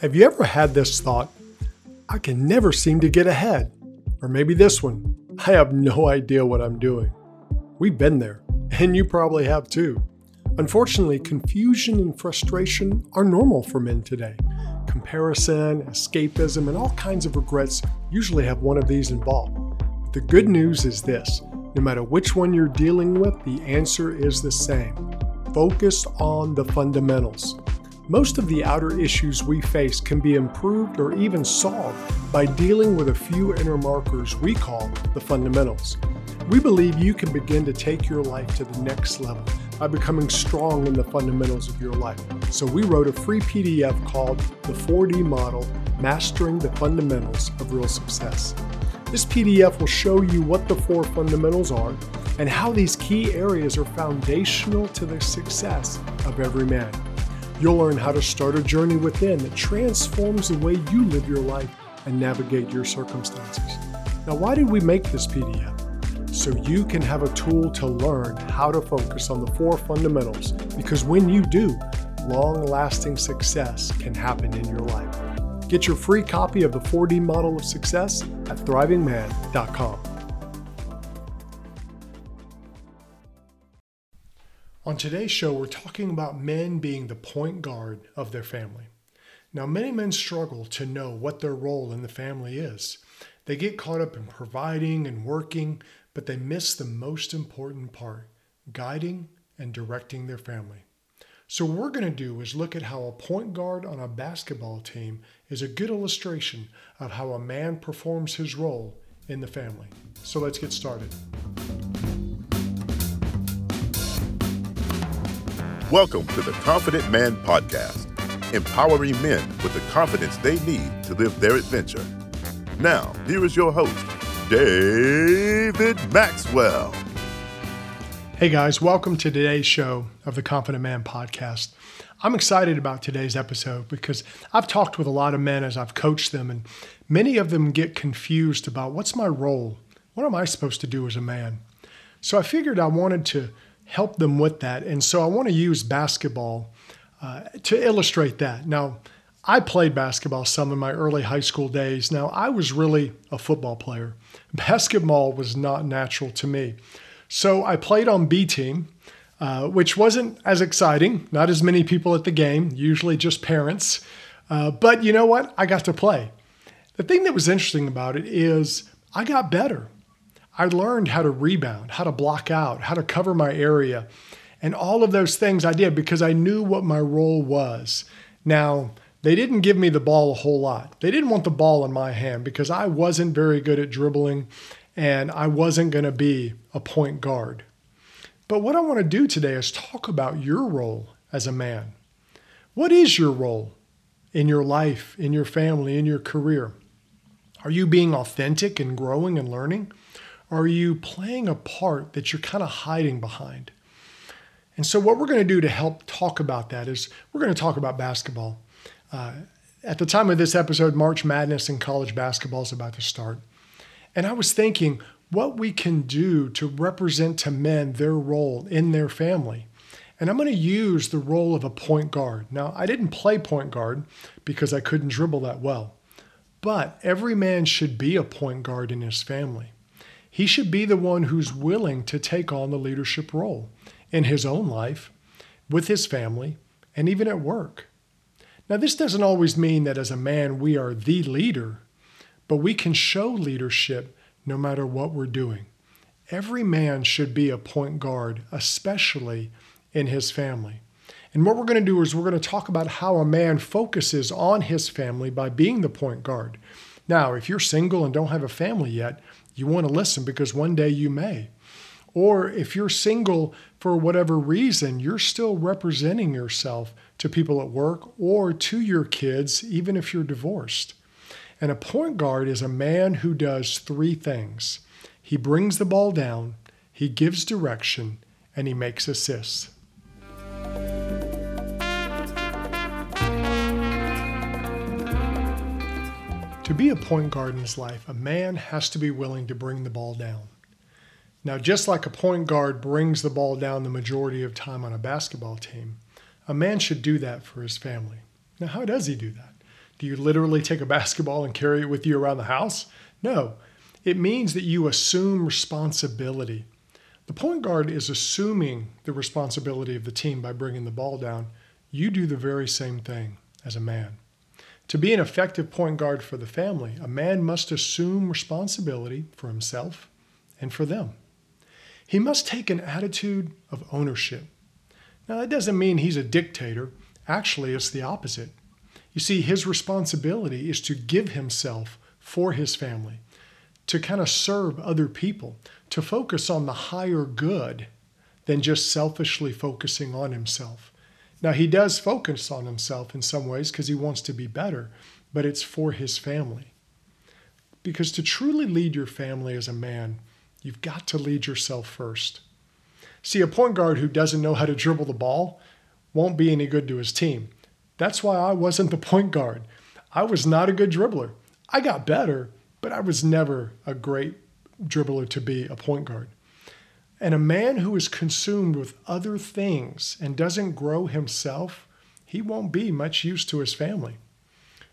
Have you ever had this thought, I can never seem to get ahead? Or maybe this one, I have no idea what I'm doing. We've been there, and you probably have too. Unfortunately, confusion and frustration are normal for men today. Comparison, escapism, and all kinds of regrets usually have one of these involved. But the good news is this, no matter which one you're dealing with, the answer is the same. Focus on the fundamentals. Most of the outer issues we face can be improved or even solved by dealing with a few inner markers we call the fundamentals. We believe you can begin to take your life to the next level by becoming strong in the fundamentals of your life. So we wrote a free PDF called The 4D Model, Mastering the Fundamentals of Real Success. This PDF will show you what the four fundamentals are and how these key areas are foundational to the success of every man. You'll learn how to start a journey within that transforms the way you live your life and navigate your circumstances. Now, why did we make this PDF? So you can have a tool to learn how to focus on the four fundamentals, because when you do, long-lasting success can happen in your life. Get your free copy of the 4D Model of Success at thrivingman.com. On today's show, we're talking about men being the point guard of their family. Now, many men struggle to know what their role in the family is. They get caught up in providing and working, but they miss the most important part, guiding and directing their family. So what we're going to do is look at how a point guard on a basketball team is a good illustration of how a man performs his role in the family. So let's get started. Welcome to the Confident Man Podcast, empowering men with the confidence they need to live their adventure. Now, here is your host, David Maxwell. Hey guys, welcome to today's show of the Confident Man Podcast. I'm excited about today's episode because I've talked with a lot of men as I've coached them, and many of them get confused about what's my role? What am I supposed to do as a man? So I figured I wanted to help them with that. And so I want to use basketball to illustrate that. Now, I played basketball some in my early high school days. Now, I was really a football player. Basketball was not natural to me. So I played on B team, which wasn't as exciting, not as many people at the game, usually just parents. But you know what? I got to play. The thing that was interesting about it is I got better. I learned how to rebound, how to block out, how to cover my area. And all of those things I did because I knew what my role was. Now, they didn't give me the ball a whole lot. They didn't want the ball in my hand because I wasn't very good at dribbling and I wasn't going to be a point guard. But what I want to do today is talk about your role as a man. What is your role in your life, in your family, in your career? Are you being authentic and growing and learning? Are you playing a part that you're kind of hiding behind? And so what we're going to do to help talk about that is we're going to talk about basketball. At the time of this episode, March Madness and college basketball is about to start. And I was thinking what we can do to represent to men their role in their family. And I'm going to use the role of a point guard. Now, I didn't play point guard because I couldn't dribble that well. But every man should be a point guard in his family. He should be the one who's willing to take on the leadership role in his own life, with his family, and even at work. Now, this doesn't always mean that as a man we are the leader, but we can show leadership no matter what we're doing. Every man should be a point guard, especially in his family. And what we're going to do is we're going to talk about how a man focuses on his family by being the point guard. Now, if you're single and don't have a family yet, you want to listen because one day you may. Or if you're single for whatever reason, you're still representing yourself to people at work or to your kids, even if you're divorced. And a point guard is a man who does three things. He brings the ball down, he gives direction, and he makes assists. To be a point guard in his life, a man has to be willing to bring the ball down. Now, just like a point guard brings the ball down the majority of time on a basketball team, a man should do that for his family. Now, how does he do that? Do you literally take a basketball and carry it with you around the house? No. It means that you assume responsibility. The point guard is assuming the responsibility of the team by bringing the ball down. You do the very same thing as a man. To be an effective point guard for the family, a man must assume responsibility for himself and for them. He must take an attitude of ownership. Now, that doesn't mean he's a dictator. Actually, it's the opposite. You see, his responsibility is to give himself for his family, to kind of serve other people, to focus on the higher good than just selfishly focusing on himself. Now, he does focus on himself in some ways because he wants to be better, but it's for his family. Because to truly lead your family as a man, you've got to lead yourself first. See, a point guard who doesn't know how to dribble the ball won't be any good to his team. That's why I wasn't the point guard. I was not a good dribbler. I got better, but I was never a great dribbler to be a point guard. And a man who is consumed with other things and doesn't grow himself, he won't be much use to his family.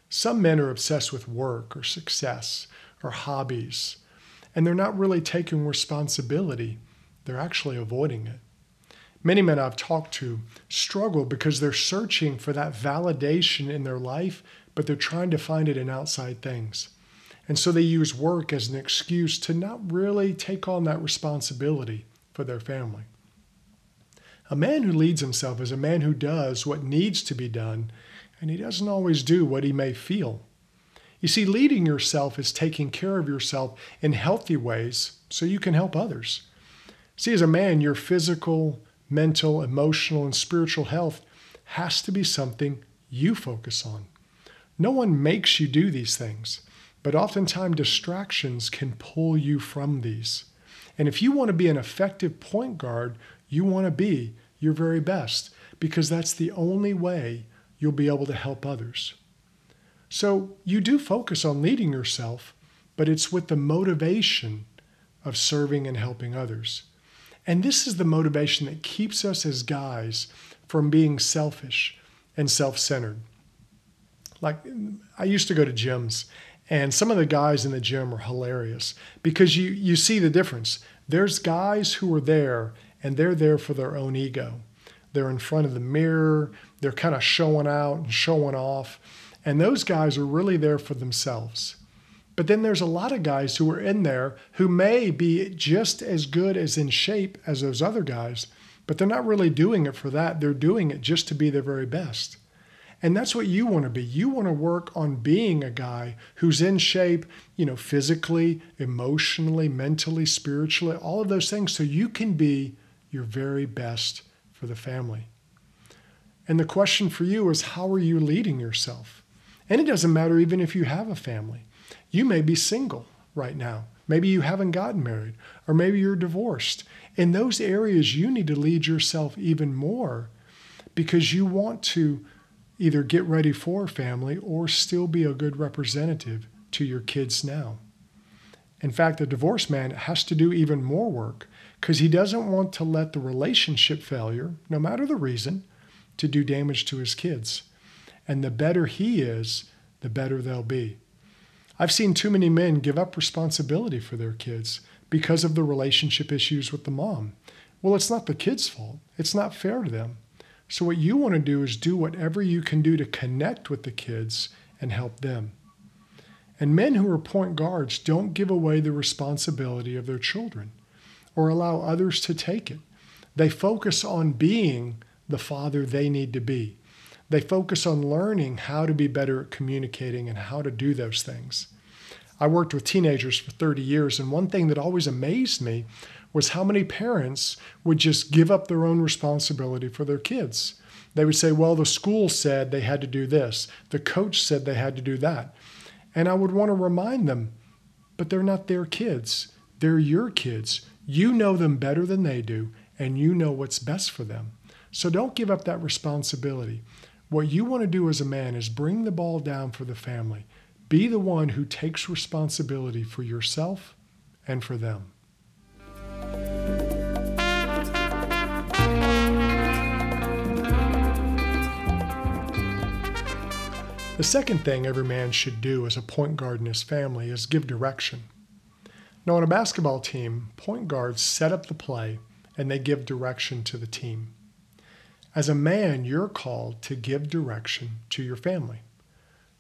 Some men are obsessed with work or success or hobbies, and they're not really taking responsibility. They're actually avoiding it. Many men I've talked to struggle because they're searching for that validation in their life, but they're trying to find it in outside things. And so they use work as an excuse to not really take on that responsibility for their family. A man who leads himself is a man who does what needs to be done, and he doesn't always do what he may feel. You see, leading yourself is taking care of yourself in healthy ways so you can help others. See, as a man, your physical, mental, emotional, and spiritual health has to be something you focus on. No one makes you do these things, but oftentimes distractions can pull you from these. And if you want to be an effective point guard, you want to be your very best, because that's the only way you'll be able to help others. So you do focus on leading yourself, but it's with the motivation of serving and helping others. And this is the motivation that keeps us as guys from being selfish and self-centered. Like, I used to go to gyms, and some of the guys in the gym are hilarious because you see the difference. There's guys who are there, and they're there for their own ego. They're in front of the mirror. They're kind of showing out and showing off. And those guys are really there for themselves. But then there's a lot of guys who are in there who may be just as good as in shape as those other guys, but they're not really doing it for that. They're doing it just to be their very best. And that's what you want to be. You want to work on being a guy who's in shape, physically, emotionally, mentally, spiritually, all of those things, so you can be your very best for the family. And the question for you is, how are you leading yourself? And it doesn't matter even if you have a family. You may be single right now. Maybe you haven't gotten married, or maybe you're divorced. In those areas, you need to lead yourself even more because you want to either get ready for family or still be a good representative to your kids now. In fact, a divorced man has to do even more work because he doesn't want to let the relationship failure, no matter the reason, to do damage to his kids. And the better he is, the better they'll be. I've seen too many men give up responsibility for their kids because of the relationship issues with the mom. Well, it's not the kid's fault. It's not fair to them. So what you want to do is do whatever you can do to connect with the kids and help them. And men who are point guards don't give away the responsibility of their children or allow others to take it. They focus on being the father they need to be. They focus on learning how to be better at communicating and how to do those things. I worked with teenagers for 30 years, and one thing that always amazed me was how many parents would just give up their own responsibility for their kids. They would say, well, the school said they had to do this. The coach said they had to do that. And I would want to remind them, but they're not their kids. They're your kids. You know them better than they do, and you know what's best for them. So don't give up that responsibility. What you want to do as a man is bring the ball down for the family. Be the one who takes responsibility for yourself and for them. The second thing every man should do as a point guard in his family is give direction. Now, on a basketball team, point guards set up the play and they give direction to the team. As a man, you're called to give direction to your family.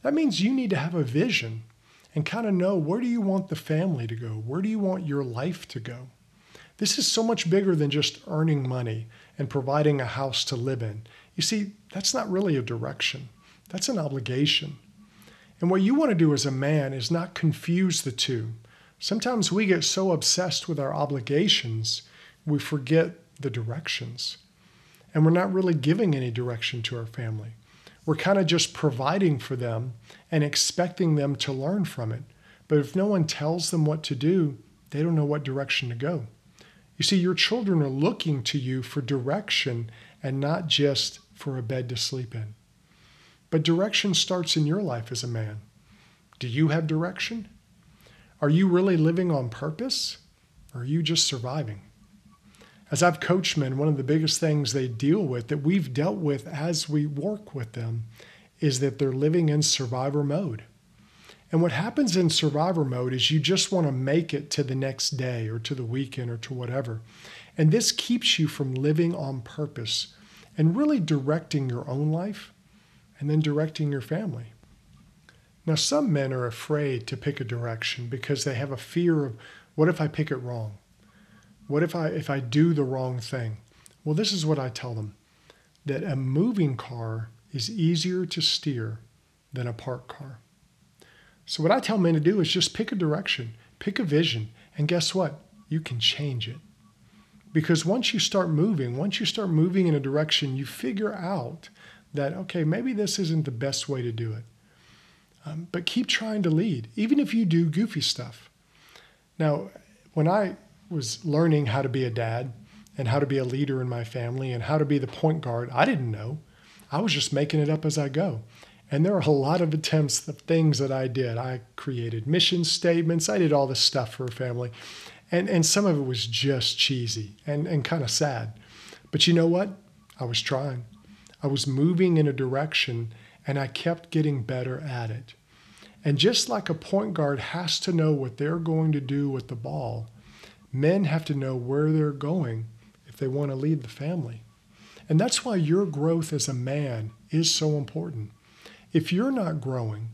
That means you need to have a vision and kind of know, where do you want the family to go? Where do you want your life to go? This is so much bigger than just earning money and providing a house to live in. You see, that's not really a direction. That's an obligation. And what you want to do as a man is not confuse the two. Sometimes we get so obsessed with our obligations, we forget the directions. And we're not really giving any direction to our family. We're kind of just providing for them and expecting them to learn from it. But if no one tells them what to do, they don't know what direction to go. You see, your children are looking to you for direction and not just for a bed to sleep in. But direction starts in your life as a man. Do you have direction? Are you really living on purpose? Or are you just surviving? As I've coached men, one of the biggest things they deal with, that we've dealt with as we work with them, is that they're living in survivor mode. And what happens in survivor mode is you just want to make it to the next day or to the weekend or to whatever. And this keeps you from living on purpose and really directing your own life and then directing your family. Now, some men are afraid to pick a direction because they have a fear of, what if I pick it wrong? What if I do the wrong thing? Well, this is what I tell them, that a moving car is easier to steer than a parked car. So what I tell men to do is just pick a direction, pick a vision, and guess what? You can change it. Because once you start moving in a direction, you figure out that, okay, maybe this isn't the best way to do it. But keep trying to lead, even if you do goofy stuff. Now, when I was learning how to be a dad and how to be a leader in my family and how to be the point guard, I didn't know. I was just making it up as I go. And there are a lot of attempts of things that I did. I created mission statements. I did all this stuff for a family. And some of it was just cheesy and kind of sad. But you know what? I was trying. I was moving in a direction and I kept getting better at it. And just like a point guard has to know what they're going to do with the ball, men have to know where they're going if they want to lead the family. And that's why your growth as a man is so important. If you're not growing,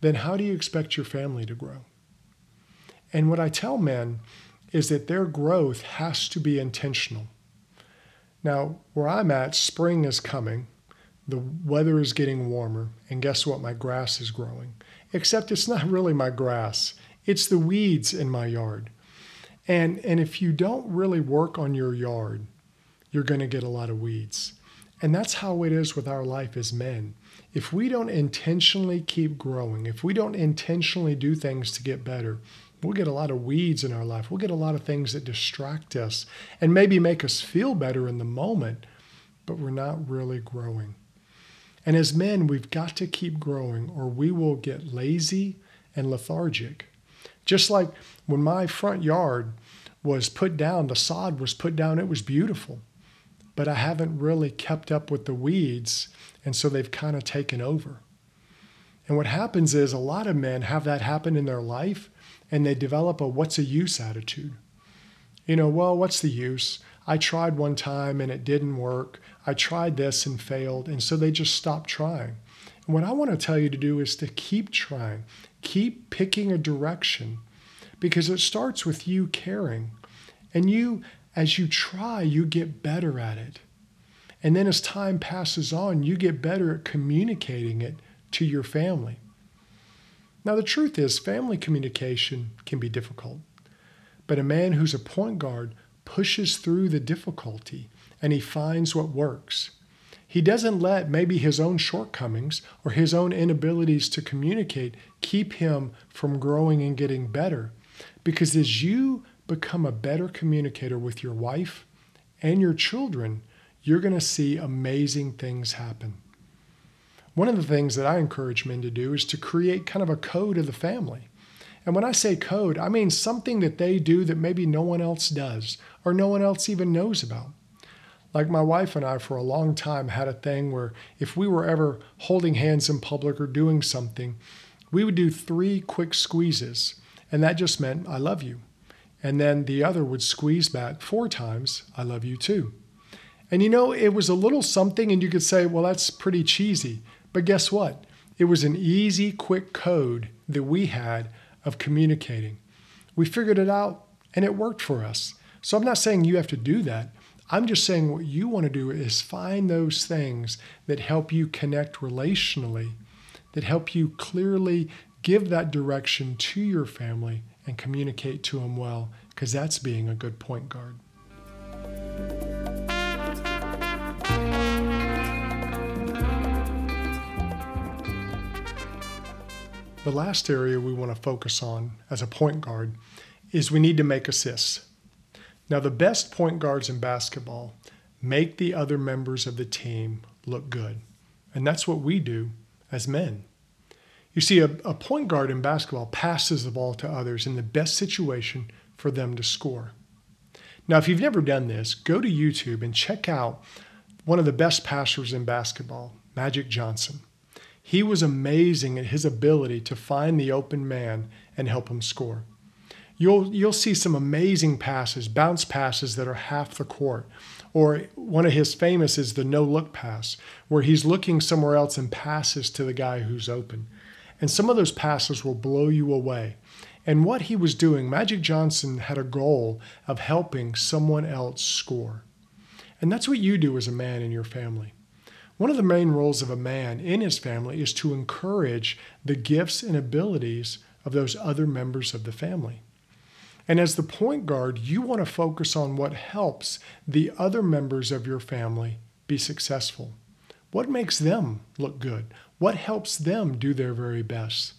then how do you expect your family to grow? And what I tell men is that their growth has to be intentional. Now, where I'm at, spring is coming. The weather is getting warmer. And guess what? My grass is growing. Except it's not really my grass. It's the weeds in my yard. And if you don't really work on your yard, you're going to get a lot of weeds. And that's how it is with our life as men. If we don't intentionally keep growing, if we don't intentionally do things to get better, we'll get a lot of weeds in our life. We'll get a lot of things that distract us and maybe make us feel better in the moment, but we're not really growing. And as men, we've got to keep growing or we will get lazy and lethargic. Just like when my front yard was put down, the sod was put down, it was beautiful. But I haven't really kept up with the weeds, and so they've kind of taken over. And what happens is a lot of men have that happen in their life, and they develop a what's-the-use attitude. You know, well, what's the use? I tried one time, and it didn't work. I tried this and failed, and so they just stopped trying. And what I want to tell you to do is to keep trying. Keep picking a direction, because it starts with you caring. And you, as you try, you get better at it. And then as time passes on, you get better at communicating it to your family. Now, the truth is, family communication can be difficult. But a man who's a point guard pushes through the difficulty and he finds what works. He doesn't let maybe his own shortcomings or his own inabilities to communicate keep him from growing and getting better. Because as you become a better communicator with your wife and your children, you're going to see amazing things happen. One of the things that I encourage men to do is to create kind of a code of the family. And when I say code, I mean something that they do that maybe no one else does or no one else even knows about. Like my wife and I for a long time had a thing where if we were ever holding hands in public or doing something, we would do 3 quick squeezes. And that just meant, I love you. And then the other would squeeze back 4 times, I love you too. And you know, it was a little something, and you could say, well, that's pretty cheesy. But guess what? It was an easy, quick code that we had of communicating. We figured it out, and it worked for us. So I'm not saying you have to do that. I'm just saying what you want to do is find those things that help you connect relationally, that help you clearly give that direction to your family and communicate to them well, because that's being a good point guard. The last area we want to focus on as a point guard is we need to make assists. Now, the best point guards in basketball make the other members of the team look good. And that's what we do as men. You see, a point guard in basketball passes the ball to others in the best situation for them to score. Now, if you've never done this, go to YouTube and check out one of the best passers in basketball, Magic Johnson. He was amazing at his ability to find the open man and help him score. You'll see some amazing passes, bounce passes that are half the court. Or one of his famous is the no-look pass, where he's looking somewhere else and passes to the guy who's open. And some of those passes will blow you away. And what he was doing, Magic Johnson had a goal of helping someone else score. And that's what you do as a man in your family. One of the main roles of a man in his family is to encourage the gifts and abilities of those other members of the family. And as the point guard, you want to focus on what helps the other members of your family be successful. What makes them look good? What helps them do their very best?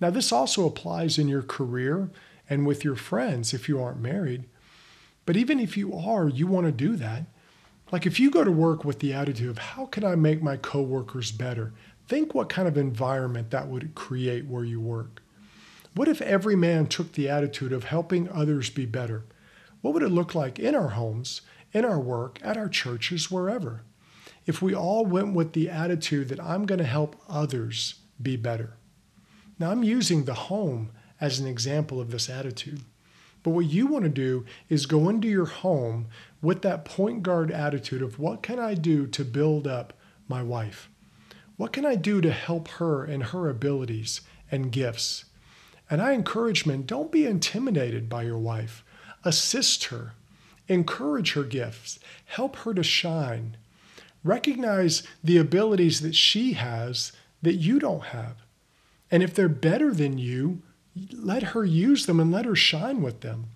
Now, this also applies in your career and with your friends if you aren't married. But even if you are, you want to do that. Like if you go to work with the attitude of, how can I make my coworkers better? Think what kind of environment that would create where you work. What if every man took the attitude of helping others be better? What would it look like in our homes, in our work, at our churches, wherever? If we all went with the attitude that I'm going to help others be better. Now, I'm using the home as an example of this attitude. But what you want to do is go into your home with that point guard attitude of, what can I do to build up my wife? What can I do to help her and her abilities and gifts? And I encourage men, don't be intimidated by your wife. Assist her. Encourage her gifts. Help her to shine. Recognize the abilities that she has that you don't have. And if they're better than you, let her use them and let her shine with them.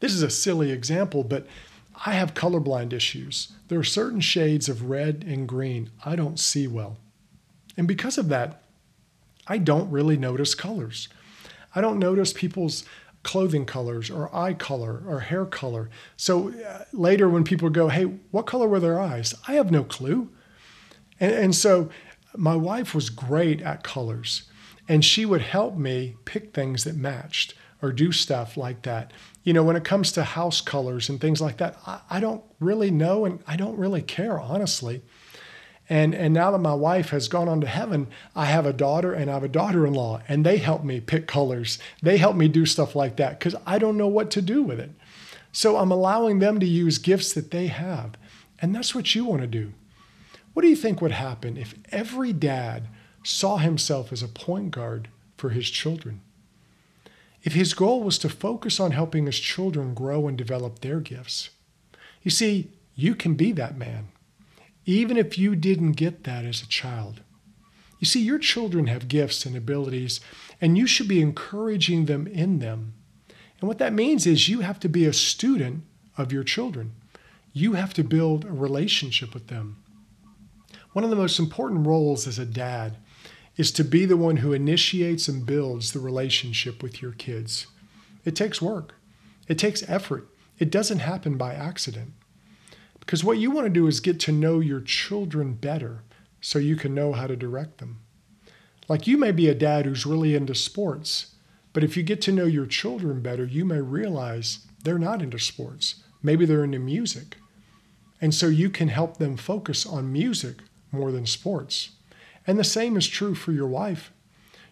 This is a silly example, but I have colorblind issues. There are certain shades of red and green I don't see well. And because of that, I don't really notice colors. I don't notice people's clothing colors or eye color or hair color. So later when people go, hey, what color were their eyes? I have no clue. And so my wife was great at colors, and she would help me pick things that matched or do stuff like that. You know, when it comes to house colors and things like that, I don't really know, and I don't really care, honestly. And now that my wife has gone on to heaven, I have a daughter and I have a daughter-in-law, and they help me pick colors. They help me do stuff like that because I don't know what to do with it. So I'm allowing them to use gifts that they have. And that's what you want to do. What do you think would happen if every dad saw himself as a point guard for his children? If his goal was to focus on helping his children grow and develop their gifts? You see, you can be that man, even if you didn't get that as a child. You see, your children have gifts and abilities, and you should be encouraging them in them. And what that means is you have to be a student of your children. You have to build a relationship with them. One of the most important roles as a dad is to be the one who initiates and builds the relationship with your kids. It takes work. It takes effort. It doesn't happen by accident. Because what you want to do is get to know your children better so you can know how to direct them. Like you may be a dad who's really into sports, but if you get to know your children better, you may realize they're not into sports. Maybe they're into music. And so you can help them focus on music more than sports. And the same is true for your wife.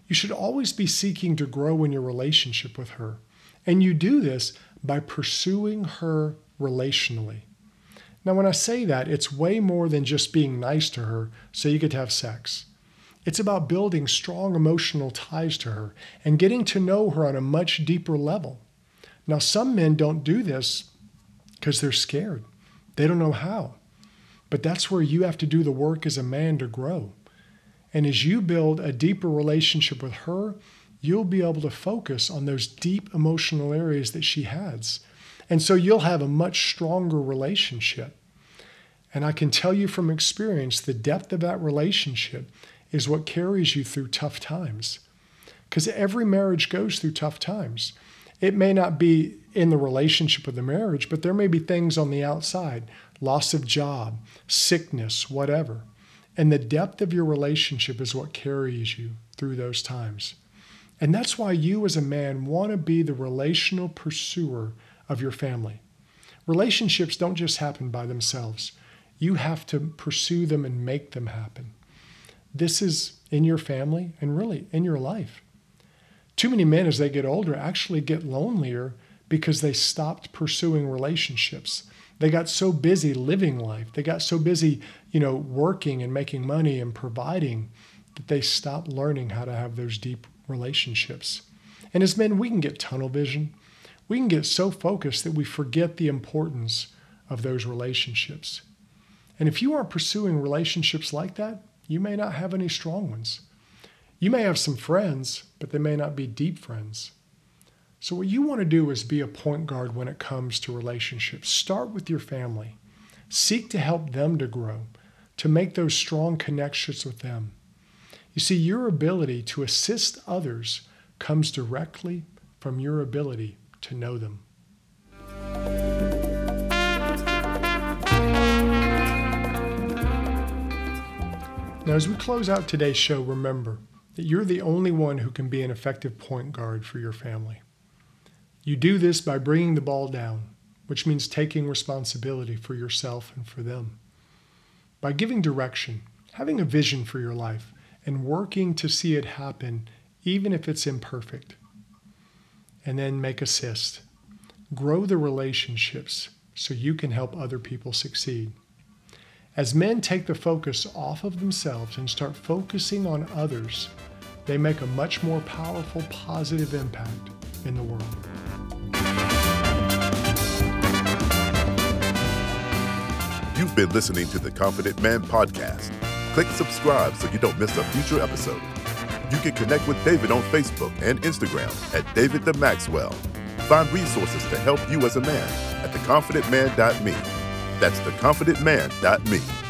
You should always be seeking to grow in your relationship with her. And you do this by pursuing her relationally. Now, when I say that, it's way more than just being nice to her so you get to have sex. It's about building strong emotional ties to her and getting to know her on a much deeper level. Now, some men don't do this because they're scared. They don't know how. But that's where you have to do the work as a man to grow. And as you build a deeper relationship with her, you'll be able to focus on those deep emotional areas that she has. And so you'll have a much stronger relationship. And I can tell you from experience, the depth of that relationship is what carries you through tough times. Because every marriage goes through tough times. It may not be in the relationship of the marriage, but there may be things on the outside, loss of job, sickness, whatever. And the depth of your relationship is what carries you through those times. And that's why you as a man want to be the relational pursuer of your family. Relationships don't just happen by themselves. You have to pursue them and make them happen. This is in your family and really in your life. Too many men as they get older actually get lonelier because they stopped pursuing relationships. They got so busy living life. They got so busy, working and making money and providing that they stopped learning how to have those deep relationships. And as men, we can get tunnel vision. We can get so focused that we forget the importance of those relationships. And if you aren't pursuing relationships like that, you may not have any strong ones. You may have some friends, but they may not be deep friends. So what you want to do is be a point guard when it comes to relationships. Start with your family. Seek to help them to grow, to make those strong connections with them. You see, your ability to assist others comes directly from your ability to know them. Now, as we close out today's show, remember that you're the only one who can be an effective point guard for your family. You do this by bringing the ball down, which means taking responsibility for yourself and for them. By giving direction, having a vision for your life, and working to see it happen, even if it's imperfect. And then make assist. Grow the relationships so you can help other people succeed. As men take the focus off of themselves and start focusing on others, they make a much more powerful, positive impact in the world. You've been listening to the Confident Man Podcast. Click subscribe so you don't miss a future episode. You can connect with David on Facebook and Instagram at David the Maxwell. Find resources to help you as a man at theconfidentman.me. That's theconfidentman.me.